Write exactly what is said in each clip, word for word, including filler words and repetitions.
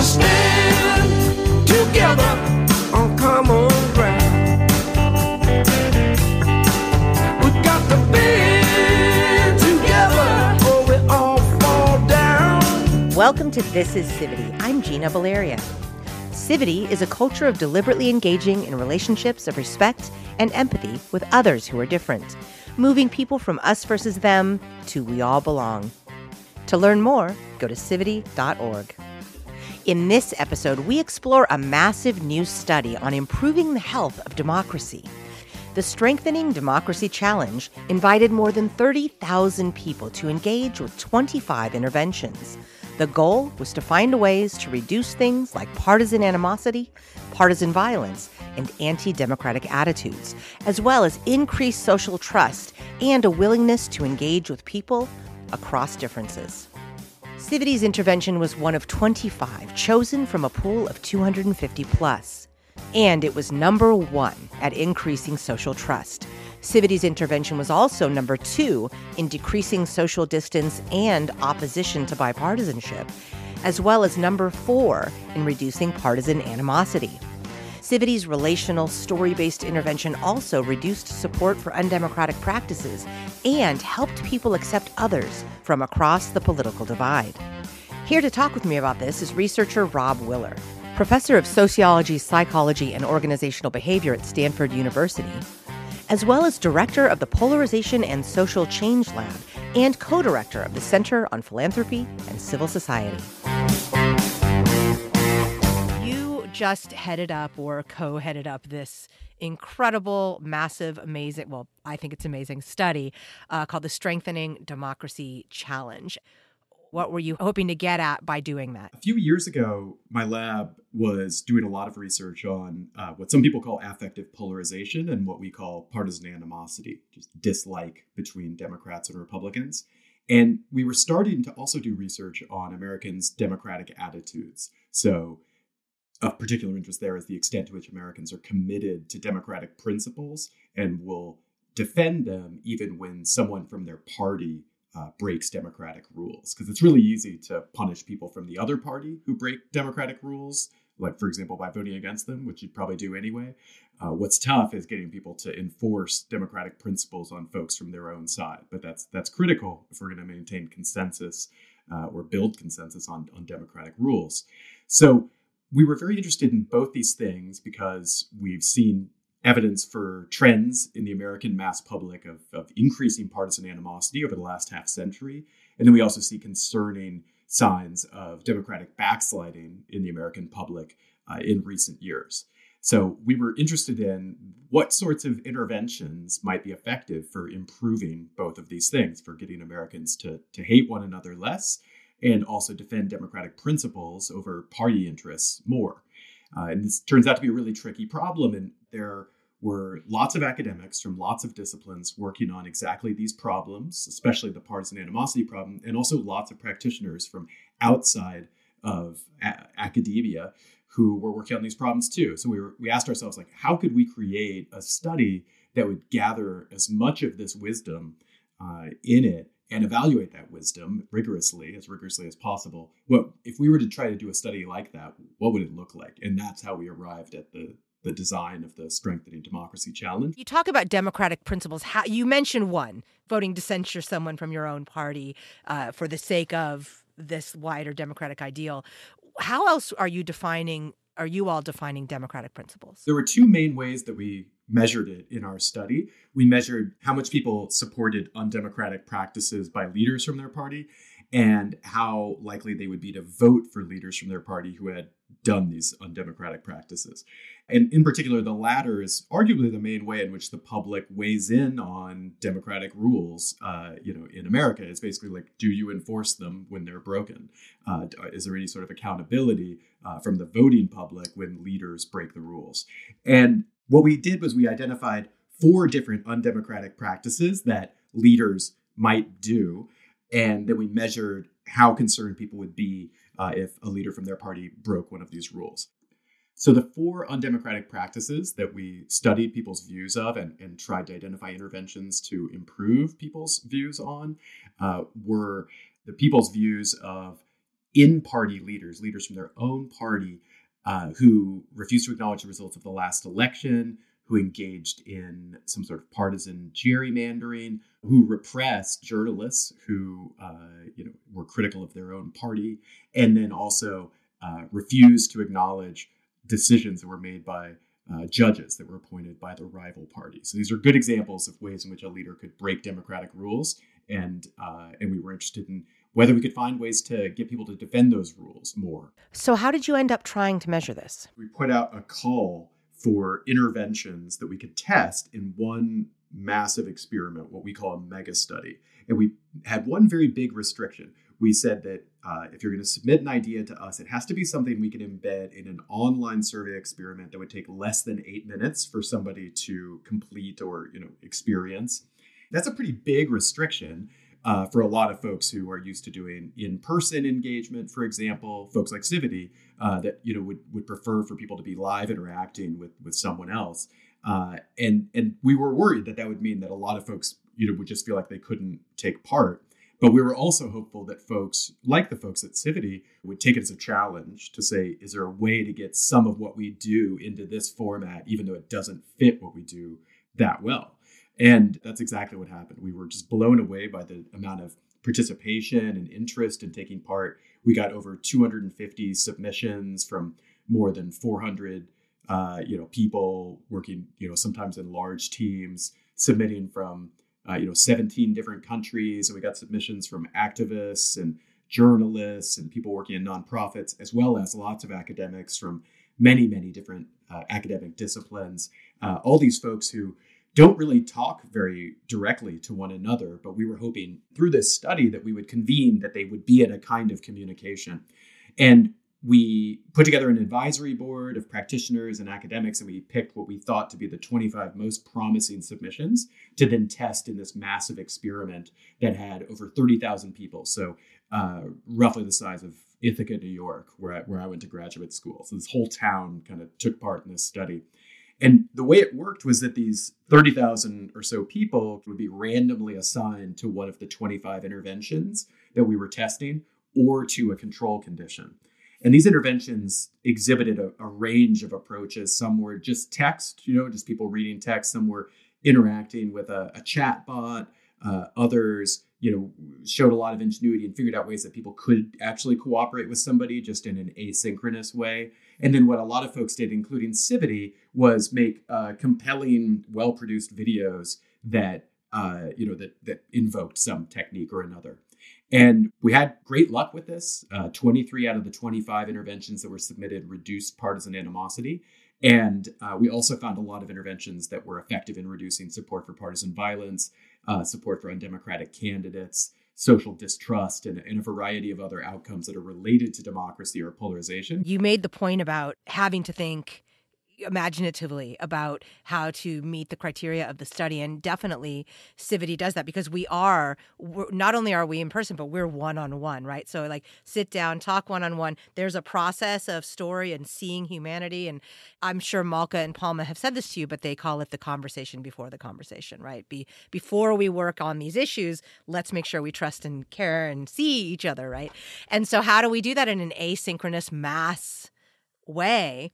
to stand together on common ground. We got to band together or we all fall down. Welcome to This is Civity. I'm Gina Valeria. Civity is a culture of deliberately engaging in relationships of respect and empathy with others who are different, moving people from us versus them to we all belong. To learn more, go to civity dot org. In this episode, we explore a massive new study on improving the health of democracy. The Strengthening Democracy Challenge invited more than thirty thousand people to engage with twenty-five interventions. The goal was to find ways to reduce things like partisan animosity, partisan violence, and anti-democratic attitudes, as well as increase social trust and a willingness to engage with people across differences. Civity's intervention was one of twenty-five chosen from a pool of two hundred fifty plus, and it was number one at increasing social trust. Civity's intervention was also number two in decreasing social distance and opposition to bipartisanship, as well as number four in reducing partisan animosity. Civity's relational, story-based intervention also reduced support for undemocratic practices and helped people accept others from across the political divide. Here to talk with me about this is researcher Rob Willer, professor of sociology, psychology, and organizational behavior at Stanford University, as well as director of the Polarization and Social Change Lab and co-director of the Center on Philanthropy and Civil Society. Just headed up or co-headed up this incredible, massive, amazing, well, I think it's amazing study uh, called the Strengthening Democracy Challenge. What were you hoping to get at by doing that? A few years ago, my lab was doing a lot of research on uh, what some people call affective polarization and what we call partisan animosity, just dislike between Democrats and Republicans. And we were starting to also do research on Americans' democratic attitudes. So of particular interest there is the extent to which Americans are committed to democratic principles and will defend them even when someone from their party uh, breaks democratic rules. Because it's really easy to punish people from the other party who break democratic rules, like, for example, by voting against them, which you'd probably do anyway. Uh, what's tough is getting people to enforce democratic principles on folks from their own side. But that's that's critical if we're going to maintain consensus uh, or build consensus on, on democratic rules. So we were very interested in both these things because we've seen evidence for trends in the American mass public of, of increasing partisan animosity over the last half century. And then we also see concerning signs of democratic backsliding in the American public uh, in recent years. So we were interested in what sorts of interventions might be effective for improving both of these things, for getting Americans to, to hate one another less and also defend democratic principles over party interests more. Uh, and this turns out to be a really tricky problem. And there were lots of academics from lots of disciplines working on exactly these problems, especially the partisan animosity problem, and also lots of practitioners from outside of a- academia who were working on these problems too. So we were, we asked ourselves, like, how could we create a study that would gather as much of this wisdom uh, in it and evaluate that wisdom rigorously, as rigorously as possible? Well, if we were to try to do a study like that, what would it look like? And that's how we arrived at the, the design of the Strengthening Democracy Challenge. You talk about democratic principles. How, you mentioned one, voting to censure someone from your own party uh, for the sake of this wider democratic ideal. How else are you defining, are you all defining democratic principles? There were two main ways that we measured it in our study. We measured how much people supported undemocratic practices by leaders from their party and how likely they would be to vote for leaders from their party who had done these undemocratic practices. And in particular, the latter is arguably the main way in which the public weighs in on democratic rules, uh, you know, in America. It's basically like, do you enforce them when they're broken? Uh, is there any sort of accountability uh, from the voting public when leaders break the rules? And what we did was we identified four different undemocratic practices that leaders might do, and then we measured how concerned people would be uh, if a leader from their party broke one of these rules. So the four undemocratic practices that we studied people's views of and, and tried to identify interventions to improve people's views on uh, were the people's views of in-party leaders, leaders from their own party, uh, who refused to acknowledge the results of the last election, who engaged in some sort of partisan gerrymandering, who repressed journalists who uh, you know, were critical of their own party, and then also uh, refused to acknowledge decisions that were made by uh, judges that were appointed by the rival party. So these are good examples of ways in which a leader could break democratic rules, and uh, and we were interested in whether we could find ways to get people to defend those rules more. So how did you end up trying to measure this? We put out a call for interventions that we could test in one massive experiment, what we call a mega study. And we had one very big restriction. We said that uh, if you're going to submit an idea to us, it has to be something we can embed in an online survey experiment that would take less than eight minutes for somebody to complete or, you know, experience. That's a pretty big restriction Uh, for a lot of folks who are used to doing in-person engagement, for example, folks like Civity, uh, that you know would would prefer for people to be live interacting with with someone else, uh, and and we were worried that that would mean that a lot of folks you know would just feel like they couldn't take part. But we were also hopeful that folks like the folks at Civity would take it as a challenge to say, is there a way to get some of what we do into this format, even though it doesn't fit what we do that well? And that's exactly what happened. We were just blown away by the amount of participation and interest in taking part. We got over two hundred fifty submissions from more than four hundred, uh, you know, people working, you know, sometimes in large teams, submitting from, uh, you know, seventeen different countries. And we got submissions from activists and journalists and people working in nonprofits, as well as lots of academics from many, many different uh, academic disciplines. Uh, all these folks who don't really talk very directly to one another, but we were hoping through this study that we would convene, that they would be in a kind of communication. And we put together an advisory board of practitioners and academics, and we picked what we thought to be the twenty-five most promising submissions to then test in this massive experiment that had over thirty thousand people. So uh, roughly the size of Ithaca, New York, where I, where I went to graduate school. So this whole town kind of took part in this study. And the way it worked was that these thirty thousand or so people would be randomly assigned to one of the twenty-five interventions that we were testing or to a control condition. And these interventions exhibited a, a range of approaches. Some were just text, you know, just people reading text. Some were interacting with a, a chat bot. Uh, others, you know, showed a lot of ingenuity and figured out ways that people could actually cooperate with somebody just in an asynchronous way. And then what a lot of folks did, including Civity, was make uh, compelling, well-produced videos that, uh, you know, that, that invoked some technique or another. And we had great luck with this. Uh, twenty-three out of the twenty-five interventions that were submitted reduced partisan animosity. And uh, we also found a lot of interventions that were effective in reducing support for partisan violence, uh, support for undemocratic candidates, social distrust, and, and a variety of other outcomes that are related to democracy or polarization. You made the point about having to think imaginatively about how to meet the criteria of the study. And definitely Civity does that, because we are, not only are we in person, but we're one-on-one, right? So like sit down, talk one-on-one. There's a process of story and seeing humanity. And I'm sure Malka and Palma have said this to you, but they call it the conversation before the conversation, right? Be, before we work on these issues, let's make sure we trust and care and see each other, right? And so how do we do that in an asynchronous mass way?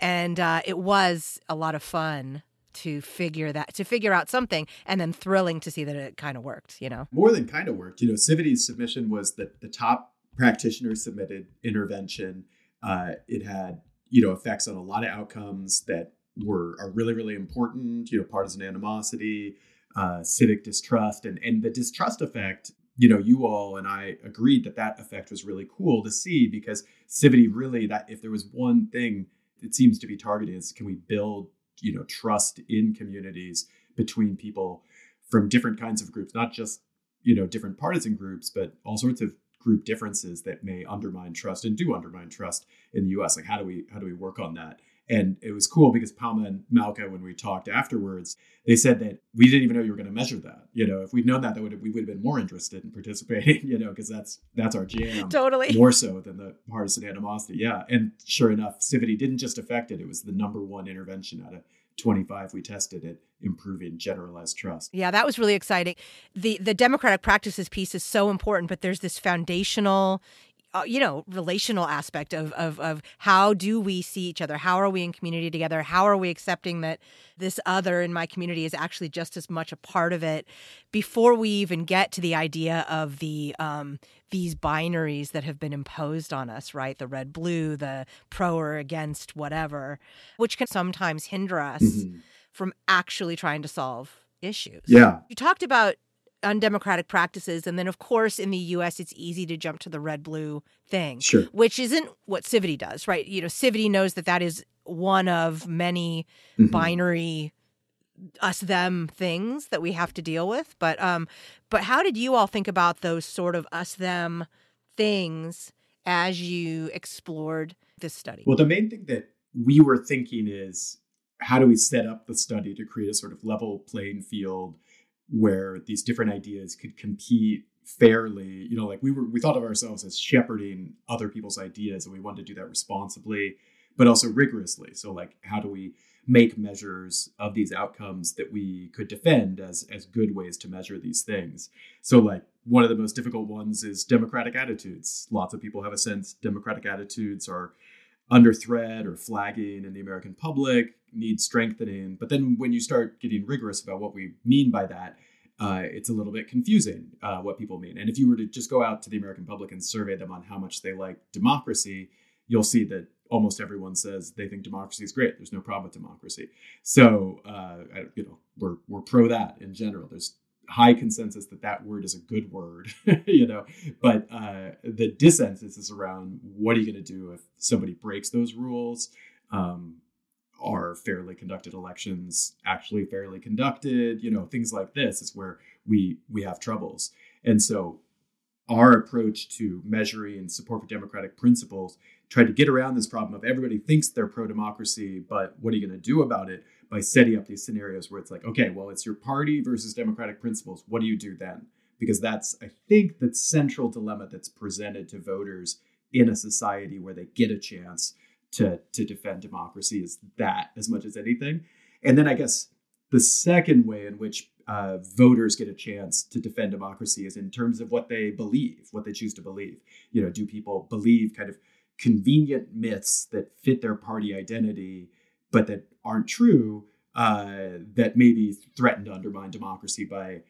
And uh, it was a lot of fun to figure that, to figure out something, and then thrilling to see that it kind of worked, you know? More than kind of worked. You know, Civity's submission was that the top practitioner submitted intervention. Uh, it had, you know, effects on a lot of outcomes that were are really, really important, you know, partisan animosity, uh, civic distrust, and, and the distrust effect. You know, you all and I agreed that that effect was really cool to see, because Civity really, that if there was one thing it seems to be targeting, is can we build, you know, trust in communities between people from different kinds of groups, not just, you know, different partisan groups, but all sorts of group differences that may undermine trust and do undermine trust in the U S. Like, how do we how do we work on that? And it was cool because Palma and Malka, when we talked afterwards, they said that we didn't even know you were going to measure that. You know, if we'd known that, that would have, we would have been more interested in participating, you know, because that's that's our jam. Totally. More so than the partisan animosity. Yeah. And sure enough, Civity didn't just affect it. It was the number one intervention out of twenty-five we tested at improving generalized trust. Yeah, that was really exciting. The, the democratic practices piece is so important, but there's this foundational uh, you know, relational aspect of, of, of how do we see each other? How are we in community together? How are we accepting that this other in my community is actually just as much a part of it before we even get to the idea of the um, these binaries that have been imposed on us, right? The red, blue, the pro or against, whatever, which can sometimes hinder us mm-hmm. from actually trying to solve issues. Yeah. You talked about undemocratic practices. And then, of course, in the U S, it's easy to jump to the red-blue thing, sure. which isn't what Civity does, right? You know, Civity knows that that is one of many mm-hmm. binary us-them things that we have to deal with. But, um, but how did you all think about those sort of us-them things as you explored this study? Well, the main thing that we were thinking is, how do we set up the study to create a sort of level playing field where these different ideas could compete fairly? You know, like we were, we thought of ourselves as shepherding other people's ideas, and we wanted to do that responsibly, but also rigorously. So like, how do we make measures of these outcomes that we could defend as, as good ways to measure these things? So like, one of the most difficult ones is democratic attitudes. Lots of people have a sense democratic attitudes are under threat or flagging in the American public, need strengthening. But then when you start getting rigorous about what we mean by that, uh, it's a little bit confusing uh, what people mean. And if you were to just go out to the American public and survey them on how much they like democracy, you'll see that almost everyone says they think democracy is great. There's no problem with democracy. So, uh, you know, we're, we're pro that in general. There's high consensus that that word is a good word, you know, but uh, the dissensus is around, what are you going to do if somebody breaks those rules? Um, are fairly conducted elections actually fairly conducted? You know, things like this is where we we have troubles. And so our approach to measuring support for democratic principles tried to get around this problem of everybody thinks they're pro-democracy, but what are you going to do about it? By setting up these scenarios where it's like, okay, well, it's your party versus democratic principles. What do you do then? Because that's, I think, the central dilemma that's presented to voters in a society where they get a chance to, to defend democracy, is that as much as anything. And then I guess the second way in which uh, voters get a chance to defend democracy is in terms of what they believe, what they choose to believe. You know, do people believe kind of convenient myths that fit their party identity, but that aren't true, uh, that maybe threaten to undermine democracy by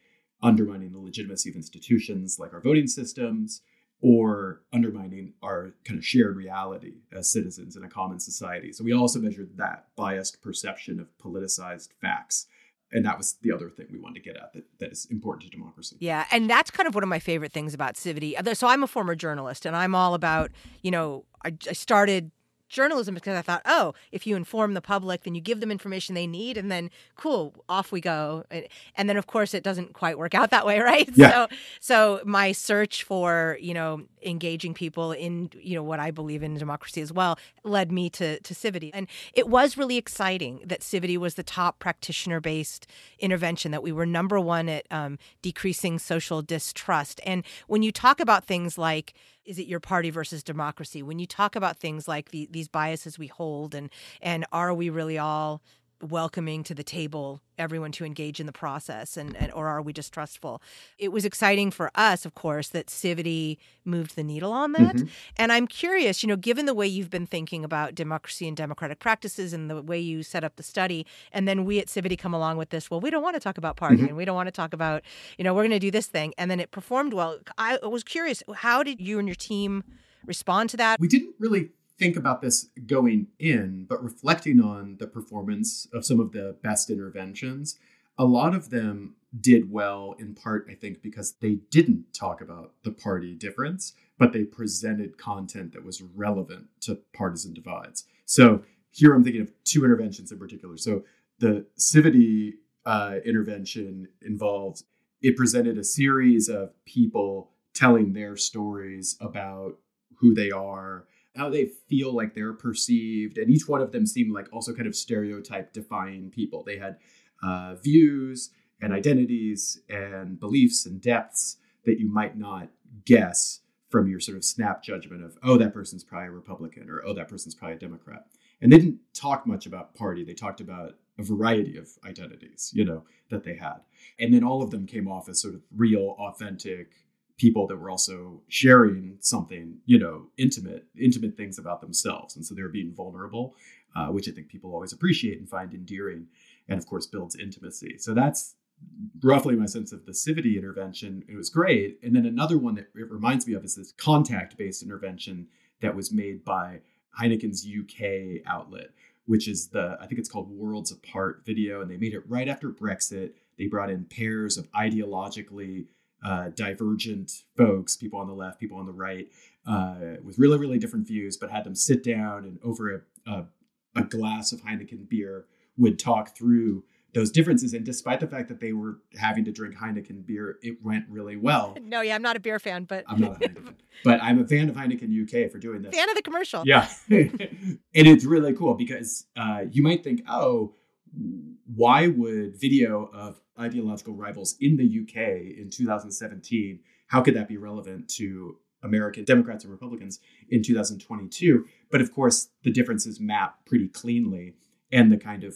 undermining the legitimacy of institutions like our voting systems, or undermining our kind of shared reality as citizens in a common society? So we also measured that biased perception of politicized facts. And that was the other thing we wanted to get at that, that is important to democracy. Yeah. And that's kind of one of my favorite things about Civity. So I'm a former journalist, and I'm all about, you know, I, I started journalism because I thought, oh, if you inform the public, then you give them information they need, and then cool, off we go. And then, of course, it doesn't quite work out that way, right? Yeah. So, so my search for, you know, engaging people in, you know, what I believe in democracy as well led me to, to Civity. And it was really exciting that Civity was the top practitioner-based intervention, that we were number one at um, decreasing social distrust. And when you talk about things like, is it your party versus democracy? When you talk about things like the, these biases we hold, and and are we really all welcoming to the table everyone to engage in the process, and, and or are we distrustful? It was exciting for us, of course, that Civity moved the needle on that. Mm-hmm. And I'm curious, you know, given the way you've been thinking about democracy and democratic practices and the way you set up the study, and then we at Civity come along with this, well, we don't want to talk about party, mm-hmm. and we don't want to talk about, you know, we're going to do this thing. And then it performed well. I was curious, how did you and your team respond to that? We didn't really think about this going in, but reflecting on the performance of some of the best interventions, a lot of them did well, in part, I think, because they didn't talk about the party difference, but they presented content that was relevant to partisan divides. So here I'm thinking of two interventions in particular. So the Civity uh, intervention involved, it presented a series of people telling their stories about who they are, how they feel like they're perceived. And each one of them seemed like also kind of stereotype defying people. They had uh, views and identities and beliefs and depths that you might not guess from your sort of snap judgment of, oh, that person's probably a Republican, or oh, that person's probably a Democrat. And they didn't talk much about party. They talked about a variety of identities, you know, that they had. And then all of them came off as sort of real, authentic people that were also sharing something, you know, intimate, intimate things about themselves. And so they were being vulnerable, uh, which I think people always appreciate and find endearing, and of course builds intimacy. So that's roughly my sense of the Civity intervention. It was great. And then another one that it reminds me of is this contact-based intervention that was made by Heineken's U K outlet, which is the, I think it's called Worlds Apart video. And they made it right after Brexit. They brought in pairs of ideologically uh, divergent folks, people on the left, people on the right, uh, with really, really different views, but had them sit down and over a, a, a glass of Heineken beer would talk through those differences. And despite the fact that they were having to drink Heineken beer, it went really well. No, yeah, I'm not a beer fan, but... I'm not a Heineken fan. But I'm a fan of Heineken U K for doing this. Fan of the commercial. Yeah. And it's really cool because uh, you might think, oh, why would video of ideological rivals in the U K in two thousand seventeen, how could that be relevant to American Democrats and Republicans in two thousand twenty-two? But of course, the differences map pretty cleanly, and the kind of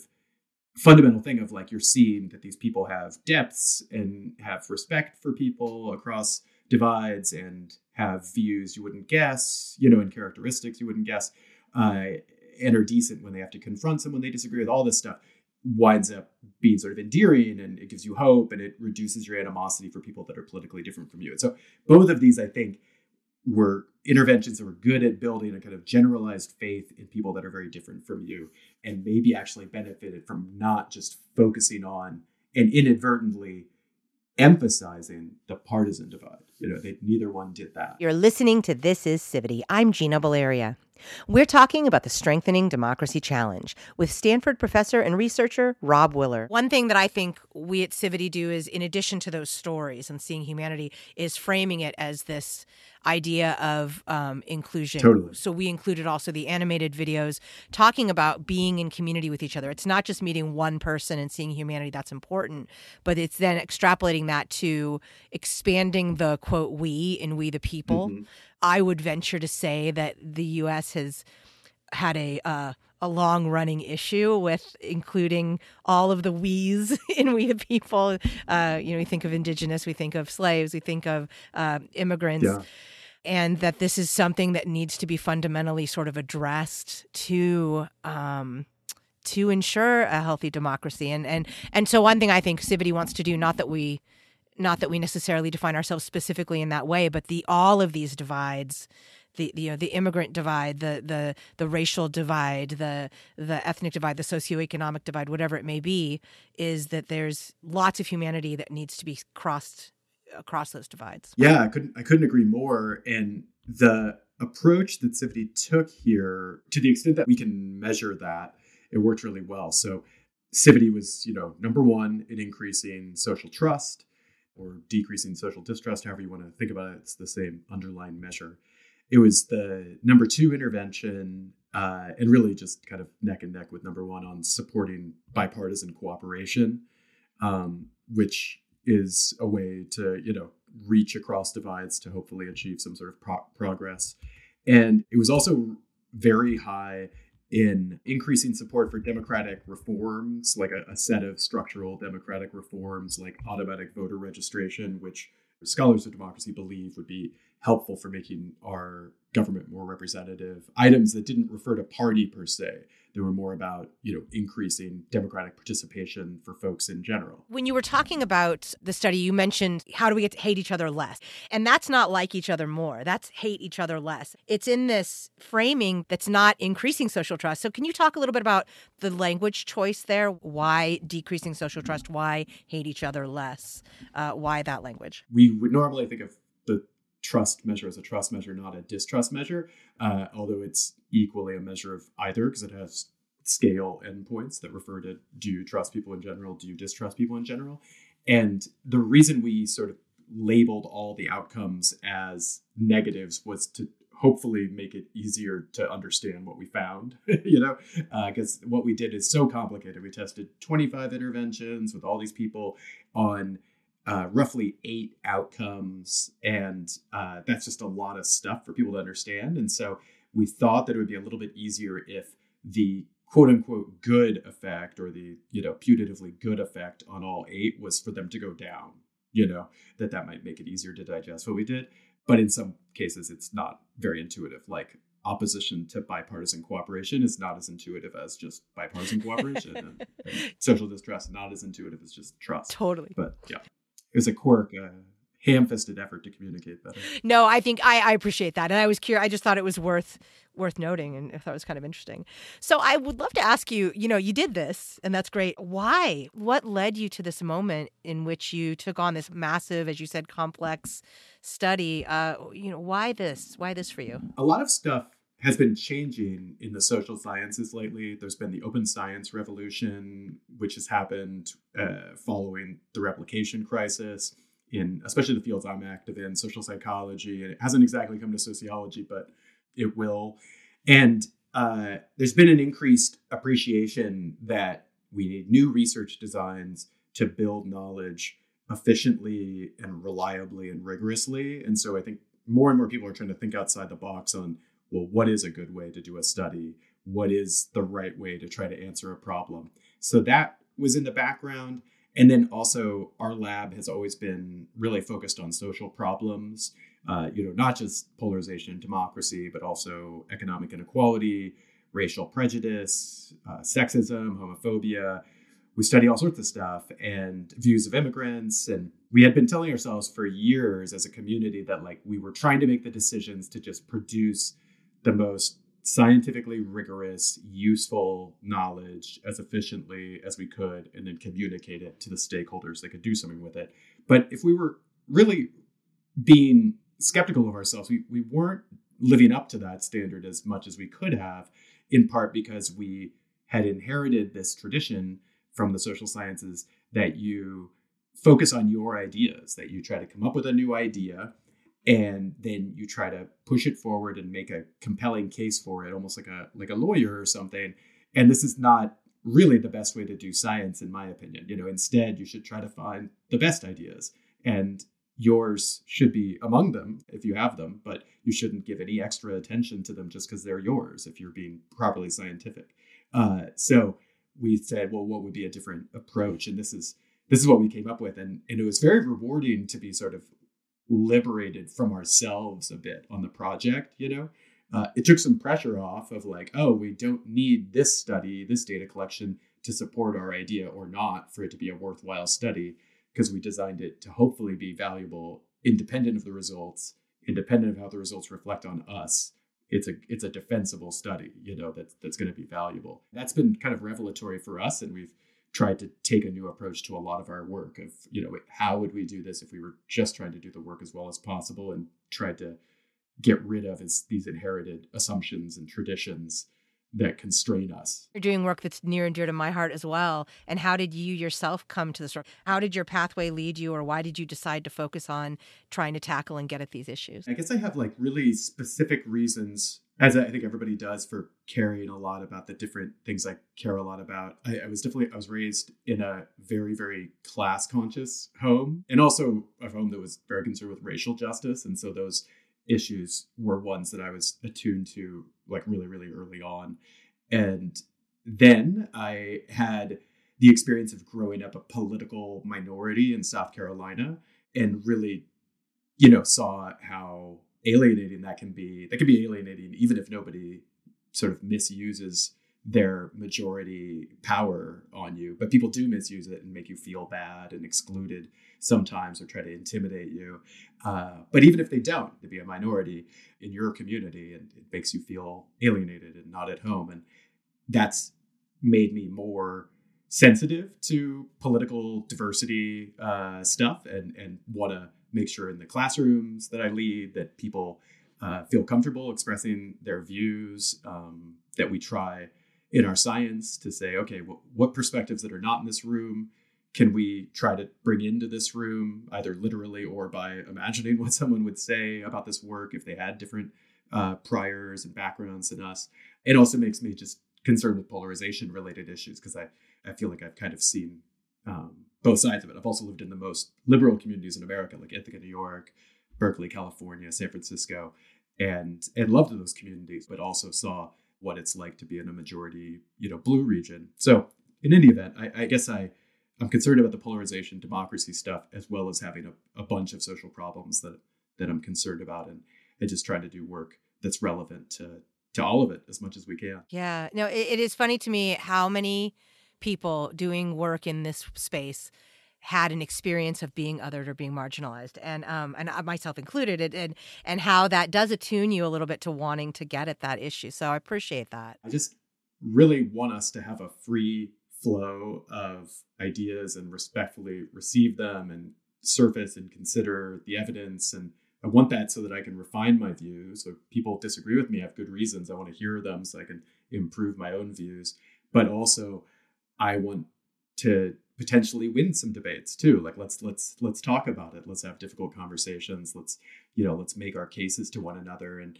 fundamental thing of like, you're seeing that these people have depths and have respect for people across divides and have views you wouldn't guess, you know, and characteristics you wouldn't guess, uh, and are decent when they have to confront someone they disagree with. All this stuff winds up being sort of endearing, and it gives you hope, and it reduces your animosity for people that are politically different from you. And so both of these, I think, were interventions that were good at building a kind of generalized faith in people that are very different from you, and maybe actually benefited from not just focusing on and inadvertently emphasizing the partisan divide. You know, they, neither one did that. You're listening to This is Civity. I'm Gina Valeria. We're talking about the Strengthening Democracy Challenge with Stanford professor and researcher Rob Willer. One thing that I think we at Civity do is, in addition to those stories and seeing humanity, is framing it as this idea of um, inclusion. Totally. So we included also the animated videos talking about being in community with each other. It's not just meeting one person and seeing humanity. That's important. But it's then extrapolating that to expanding the, quote, we in we the people. Mm-hmm. I would venture to say that the U S has had a uh, a long-running issue with including all of the we's in we the people. Uh, you know, we think of indigenous, we think of slaves, we think of uh, immigrants. Yeah. And that this is something that needs to be fundamentally sort of addressed to um, to ensure a healthy democracy. And, and, and so one thing I think Civity wants to do, not that we... Not that we necessarily define ourselves specifically in that way, but the all of these divides, the, the you know the immigrant divide, the the the racial divide, the the ethnic divide, the socioeconomic divide, whatever it may be, is that there's lots of humanity that needs to be crossed across those divides. Yeah, I couldn't I couldn't agree more. And the approach that Civity took here, to the extent that we can measure that, it worked really well. So Civity was, you know, number one in increasing social trust, or decreasing social distrust, however you want to think about it. It's the same underlying measure. It was the number two intervention, uh, and really just kind of neck and neck with number one on supporting bipartisan cooperation, um, which is a way to, you know, reach across divides to hopefully achieve some sort of pro- progress. And it was also very high in increasing support for democratic reforms, like a, a set of structural democratic reforms like automatic voter registration, which scholars of democracy believe would be helpful for making our government more representative. Items that didn't refer to party per se. They were more about, you know, increasing democratic participation for folks in general. When you were talking about the study, you mentioned how do we get to hate each other less? And that's not like each other more. That's hate each other less. It's in this framing that's not increasing social trust. So can you talk a little bit about the language choice there? Why decreasing social trust? Why hate each other less? Uh, why that language? We would normally think of the trust measure as a trust measure, not a distrust measure, uh, although it's equally a measure of either because it has scale endpoints that refer to do you trust people in general, do you distrust people in general. And the reason we sort of labeled all the outcomes as negatives was to hopefully make it easier to understand what we found, you know, because uh, what we did is so complicated. We tested twenty-five interventions with all these people on Uh, roughly eight outcomes. And uh, that's just a lot of stuff for people to understand. And so we thought that it would be a little bit easier if the quote unquote good effect, or the, you know, putatively good effect on all eight, was for them to go down you know, that that might make it easier to digest what we did. But in some cases, it's not very intuitive. Like opposition to bipartisan cooperation is not as intuitive as just bipartisan cooperation. and, and social distrust, not as intuitive as just trust. Totally. But yeah, it was a quirk. Uh, ham-fisted effort to communicate better. No, I think I, I appreciate that. And I was curious. I just thought it was worth worth noting, and I thought it was kind of interesting. So I would love to ask you, you know, you did this and that's great. Why? What led you to this moment in which you took on this massive, as you said, complex study? Uh, you know, why this? Why this for you? A lot of stuff has been changing in the social sciences lately. There's been the open science revolution, which has happened uh, following the replication crisis. In especially the fields I'm active in, social psychology, and it hasn't exactly come to sociology, but it will. And uh, there's been an increased appreciation that we need new research designs to build knowledge efficiently and reliably and rigorously. And so I think more and more people are trying to think outside the box on, well, what is a good way to do a study? What is the right way to try to answer a problem? So that was in the background. And then also our lab has always been really focused on social problems, uh, you know, not just polarization and democracy, but also economic inequality, racial prejudice, uh, sexism, homophobia. We study all sorts of stuff and views of immigrants. And we had been telling ourselves for years as a community that like we were trying to make the decisions to just produce the most scientifically rigorous, useful knowledge as efficiently as we could, and then communicate it to the stakeholders that could do something with it. But if we were really being skeptical of ourselves, we, we weren't living up to that standard as much as we could have, in part because we had inherited this tradition from the social sciences that you focus on your ideas, that you try to come up with a new idea, and then you try to push it forward and make a compelling case for it, almost like a like a lawyer or something. And this is not really the best way to do science, in my opinion. You know, instead, you should try to find the best ideas. And yours should be among them if you have them, but you shouldn't give any extra attention to them just because they're yours if you're being properly scientific. Uh, so we said, well, what would be a different approach? And this is this is what we came up with. And, and it was very rewarding to be sort of liberated from ourselves a bit on the project, you know. Uh, it took some pressure off of like, oh, we don't need this study, this data collection to support our idea or not for it to be a worthwhile study, because we designed it to hopefully be valuable, independent of the results, independent of how the results reflect on us. It's a it's a defensible study, you know, that's that's going to be valuable. That's been kind of revelatory for us, and we've tried to take a new approach to a lot of our work of, you know, how would we do this if we were just trying to do the work as well as possible, and tried to get rid of is these inherited assumptions and traditions that constrain us. You're doing work that's near and dear to my heart as well. And how did you yourself come to this work? How did your pathway lead you, or why did you decide to focus on trying to tackle and get at these issues? I guess I have like really specific reasons, as I think everybody does, for caring a lot about the different things I care a lot about. I, I was definitely, I was raised in a very, very class conscious home, and also a home that was very concerned with racial justice. And so those issues were ones that I was attuned to like really, really early on. And then I had the experience of growing up a political minority in South Carolina, and really, you know, saw how alienating that can be. That can be alienating even if nobody sort of misuses their majority power on you, but people do misuse it and make you feel bad and excluded sometimes, or try to intimidate you. Uh, but even if they don't, to be a minority in your community, and it makes you feel alienated and not at home. And that's made me more sensitive to political diversity uh, stuff, and, and want to make sure in the classrooms that I lead that people uh, feel comfortable expressing their views, um, that we try in our science to say, okay, well, what perspectives that are not in this room can we try to bring into this room, either literally or by imagining what someone would say about this work if they had different uh, priors and backgrounds than us. It also makes me just concerned with polarization related issues, because I, I feel like I've kind of seen um, both sides of it. I've also lived in the most liberal communities in America, like Ithaca, New York, Berkeley, California, San Francisco, and, and loved those communities, but also saw what it's like to be in a majority, you know, blue region. So in any event, I, I guess I I'm concerned about the polarization democracy stuff, as well as having a, a bunch of social problems that, that I'm concerned about, and, and just trying to do work that's relevant to, to all of it as much as we can. Yeah. No, it, it is funny to me how many people doing work in this space had an experience of being othered or being marginalized, and um, and myself included, and, and and how that does attune you a little bit to wanting to get at that issue. So I appreciate that. I just really want us to have a free flow of ideas and respectfully receive them and surface and consider the evidence. And I want that so that I can refine my views. So if people disagree with me, I have good reasons. I want to hear them so I can improve my own views. But also, I want to potentially win some debates too. Like let's let's let's talk about it. Let's have difficult conversations. Let's, you know, let's make our cases to one another, and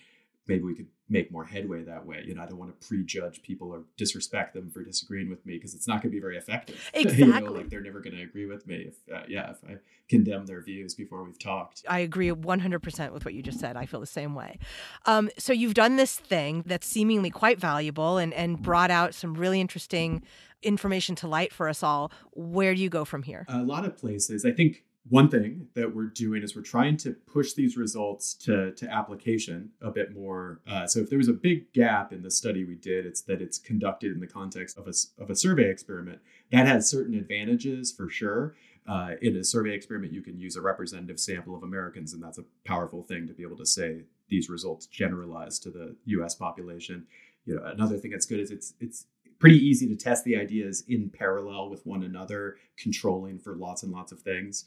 maybe we could make more headway that way. You know, I don't want to prejudge people or disrespect them for disagreeing with me, because it's not going to be very effective. Exactly. You know, like they're never going to agree with me if uh, yeah, if I condemn their views before we've talked. I agree one hundred percent with what you just said. I feel the same way. Um, so you've done this thing that's seemingly quite valuable and and brought out some really interesting information to light for us all. Where do you go from here? A lot of places. I think one thing that we're doing is we're trying to push these results to, to application a bit more. Uh, so if there was a big gap in the study we did, it's that it's conducted in the context of a, of a survey experiment. That has certain advantages for sure. Uh, in a survey experiment, you can use a representative sample of Americans, and that's a powerful thing to be able to say these results generalize to the U S population. You know, another thing that's good is it's it's pretty easy to test the ideas in parallel with one another, controlling for lots and lots of things.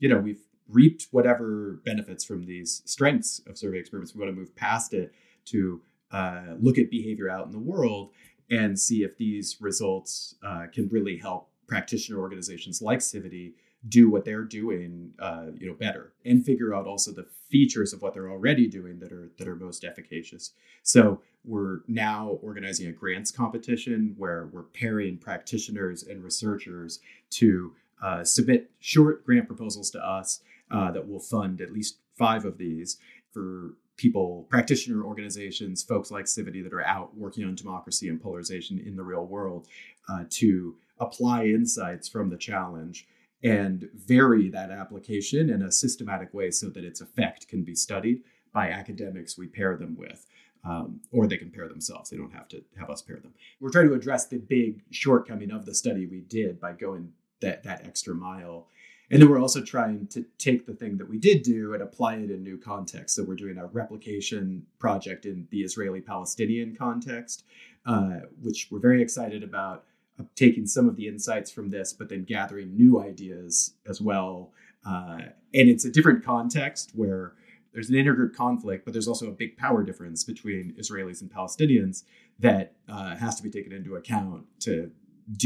You know, we've reaped whatever benefits from these strengths of survey experiments. We want to move past it to uh, look at behavior out in the world and see if these results uh, can really help practitioner organizations like Civity do what they're doing, uh, you know, better, and figure out also the features of what they're already doing that are that are most efficacious. So we're now organizing a grants competition where we're pairing practitioners and researchers to Uh, submit short grant proposals to us uh, that will fund at least five of these for people, practitioner organizations, folks like Civity that are out working on democracy and polarization in the real world, uh, to apply insights from the challenge and vary that application in a systematic way so that its effect can be studied by academics we pair them with. Um, or they can pair themselves. They don't have to have us pair them. We're trying to address the big shortcoming of the study we did by going that that extra mile. And then we're also trying to take the thing that we did do and apply it in new contexts. So we're doing a replication project in the Israeli-Palestinian context, uh, which we're very excited about, uh, taking some of the insights from this, but then gathering new ideas as well. Uh, and it's a different context where there's an intergroup conflict, but there's also a big power difference between Israelis and Palestinians that uh, has to be taken into account to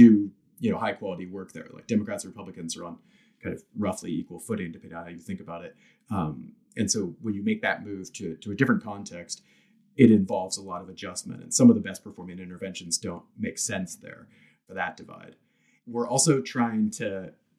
do, you know, high quality work there. Like Democrats and Republicans are on kind of roughly equal footing, depending on how you think about it. Um, and so when you make that move to, to a different context, it involves a lot of adjustment. And some of the best performing interventions don't make sense there for that divide. We're also trying to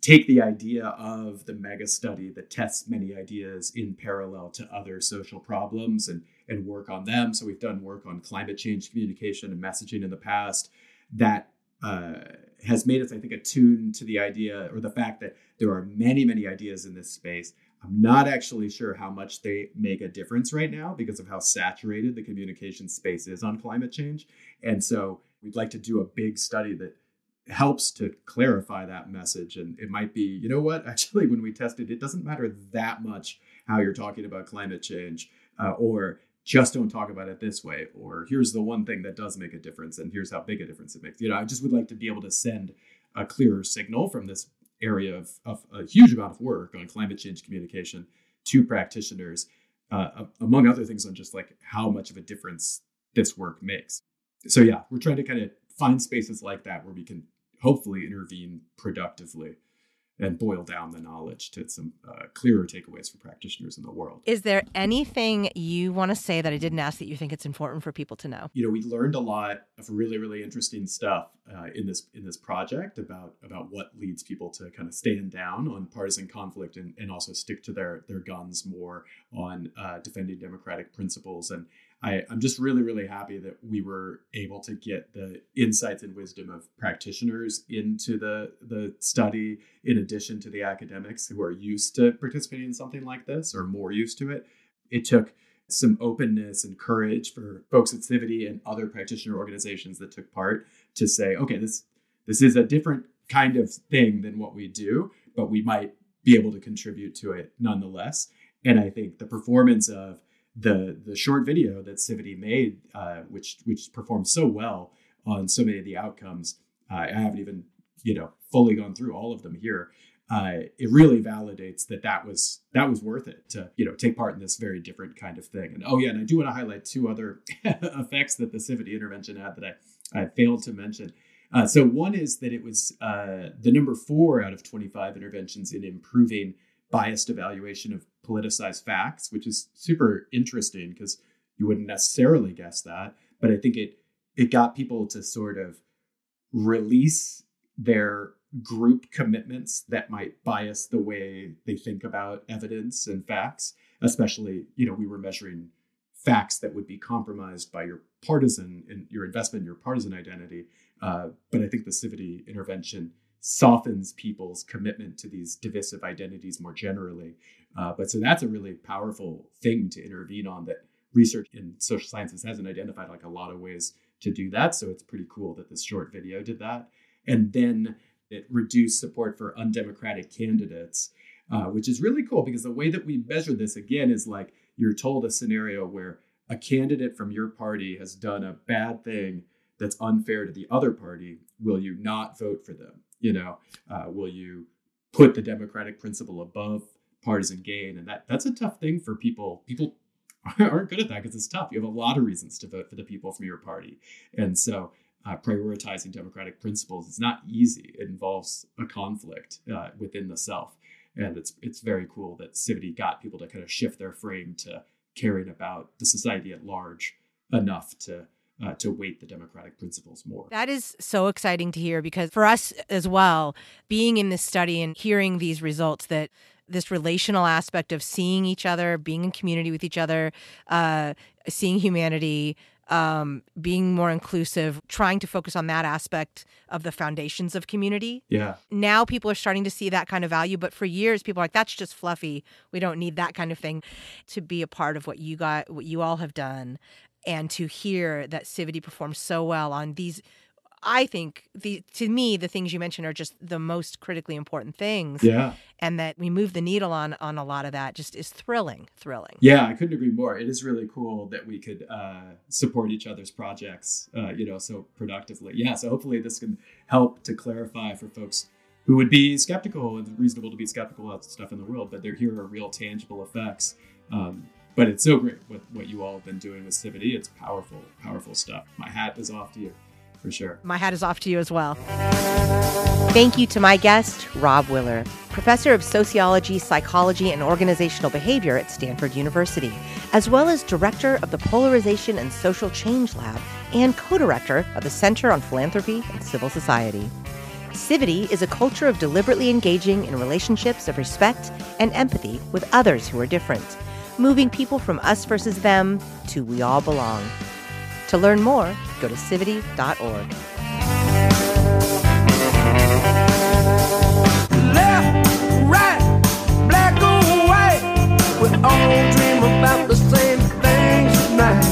take the idea of the mega study that tests many ideas in parallel to other social problems and, and work on them. So we've done work on climate change communication and messaging in the past that Uh, has made us, I think, attuned to the idea or the fact that there are many, many ideas in this space. I'm not actually sure how much they make a difference right now because of how saturated the communication space is on climate change. And so we'd like to do a big study that helps to clarify that message. And it might be, you know what, actually, when we tested, it doesn't matter that much how you're talking about climate change, uh, or just don't talk about it this way, or here's the one thing that does make a difference, and here's how big a difference it makes. You know, I just would like to be able to send a clearer signal from this area of, of a huge amount of work on climate change communication to practitioners, uh, among other things, on just like how much of a difference this work makes. So yeah, we're trying to kind of find spaces like that where we can hopefully intervene productively and boil down the knowledge to some uh, clearer takeaways for practitioners in the world. Is there anything you want to say that I didn't ask that you think it's important for people to know? You know, we learned a lot of really, really interesting stuff uh, in this in this project about about what leads people to kind of stand down on partisan conflict and, and also stick to their, their guns more on uh, defending democratic principles. And I, I'm just really, really happy that we were able to get the insights and wisdom of practitioners into the, the study, in addition to the academics who are used to participating in something like this or more used to it. It took some openness and courage for folks at Civity and other practitioner organizations that took part to say, okay, this this is a different kind of thing than what we do, but we might be able to contribute to it nonetheless. And I think the performance of the the short video that Civity made, uh, which which performed so well on so many of the outcomes, uh, I haven't even you know fully gone through all of them here. Uh, it really validates that that was that was worth it to you know take part in this very different kind of thing. And oh yeah, and I do want to highlight two other effects that the Civity intervention had that I, I failed to mention. Uh, so one is that it was uh, the number four out of twenty-five interventions in improving biased evaluation of politicized facts, which is super interesting because you wouldn't necessarily guess that. But I think it it got people to sort of release their group commitments that might bias the way they think about evidence and facts, especially, you know, we were measuring facts that would be compromised by your partisan and your investment, your partisan identity. Uh, but I think the Civity intervention softens people's commitment to these divisive identities more generally. Uh, but so that's a really powerful thing to intervene on that research in social sciences hasn't identified like a lot of ways to do that. So it's pretty cool that this short video did that. And then it reduced support for undemocratic candidates, uh, which is really cool because the way that we measure this, again, is like you're told a scenario where a candidate from your party has done a bad thing that's unfair to the other party. Will you not vote for them? You know, uh, will you put the democratic principle above partisan gain? And that that's a tough thing for people. People aren't good at that because it's tough. You have a lot of reasons to vote for the people from your party. And so Uh, prioritizing democratic principles is not easy. It involves a conflict uh, within the self. And it's it's very cool that Civity got people to kind of shift their frame to caring about the society at large enough to Uh, to weight the democratic principles more. That is so exciting to hear, because for us as well, being in this study and hearing these results, that this relational aspect of seeing each other, being in community with each other, uh, seeing humanity, um, being more inclusive, trying to focus on that aspect of the foundations of community. Yeah. Now people are starting to see that kind of value. But for years, people are like, that's just fluffy. We don't need that kind of thing. To be a part of what you got, what you all have done, and to hear that Civity performs so well on these, I think, the, to me, the things you mentioned are just the most critically important things. Yeah. And that we move the needle on on a lot of that just is thrilling, thrilling. Yeah, I couldn't agree more. It is really cool that we could uh, support each other's projects, uh, you know, so productively. Yeah, so hopefully this can help to clarify for folks who would be skeptical, and reasonable to be skeptical about stuff in the world, but there here are real tangible effects. Um But it's so great what, what you all have been doing with Civity. It's powerful, powerful stuff. My hat is off to you, for sure. My hat is off to you as well. Thank you to my guest, Rob Willer, professor of sociology, psychology, and organizational behavior at Stanford University, as well as director of the Polarization and Social Change Lab and co-director of the Center on Philanthropy and Civil Society. Civity is a culture of deliberately engaging in relationships of respect and empathy with others who are different, moving people from us versus them to we all belong. To learn more, go to civity dot org. Left, right, black or white, we all dream about the same things tonight.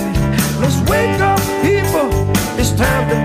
Let's wake up, people, it's time to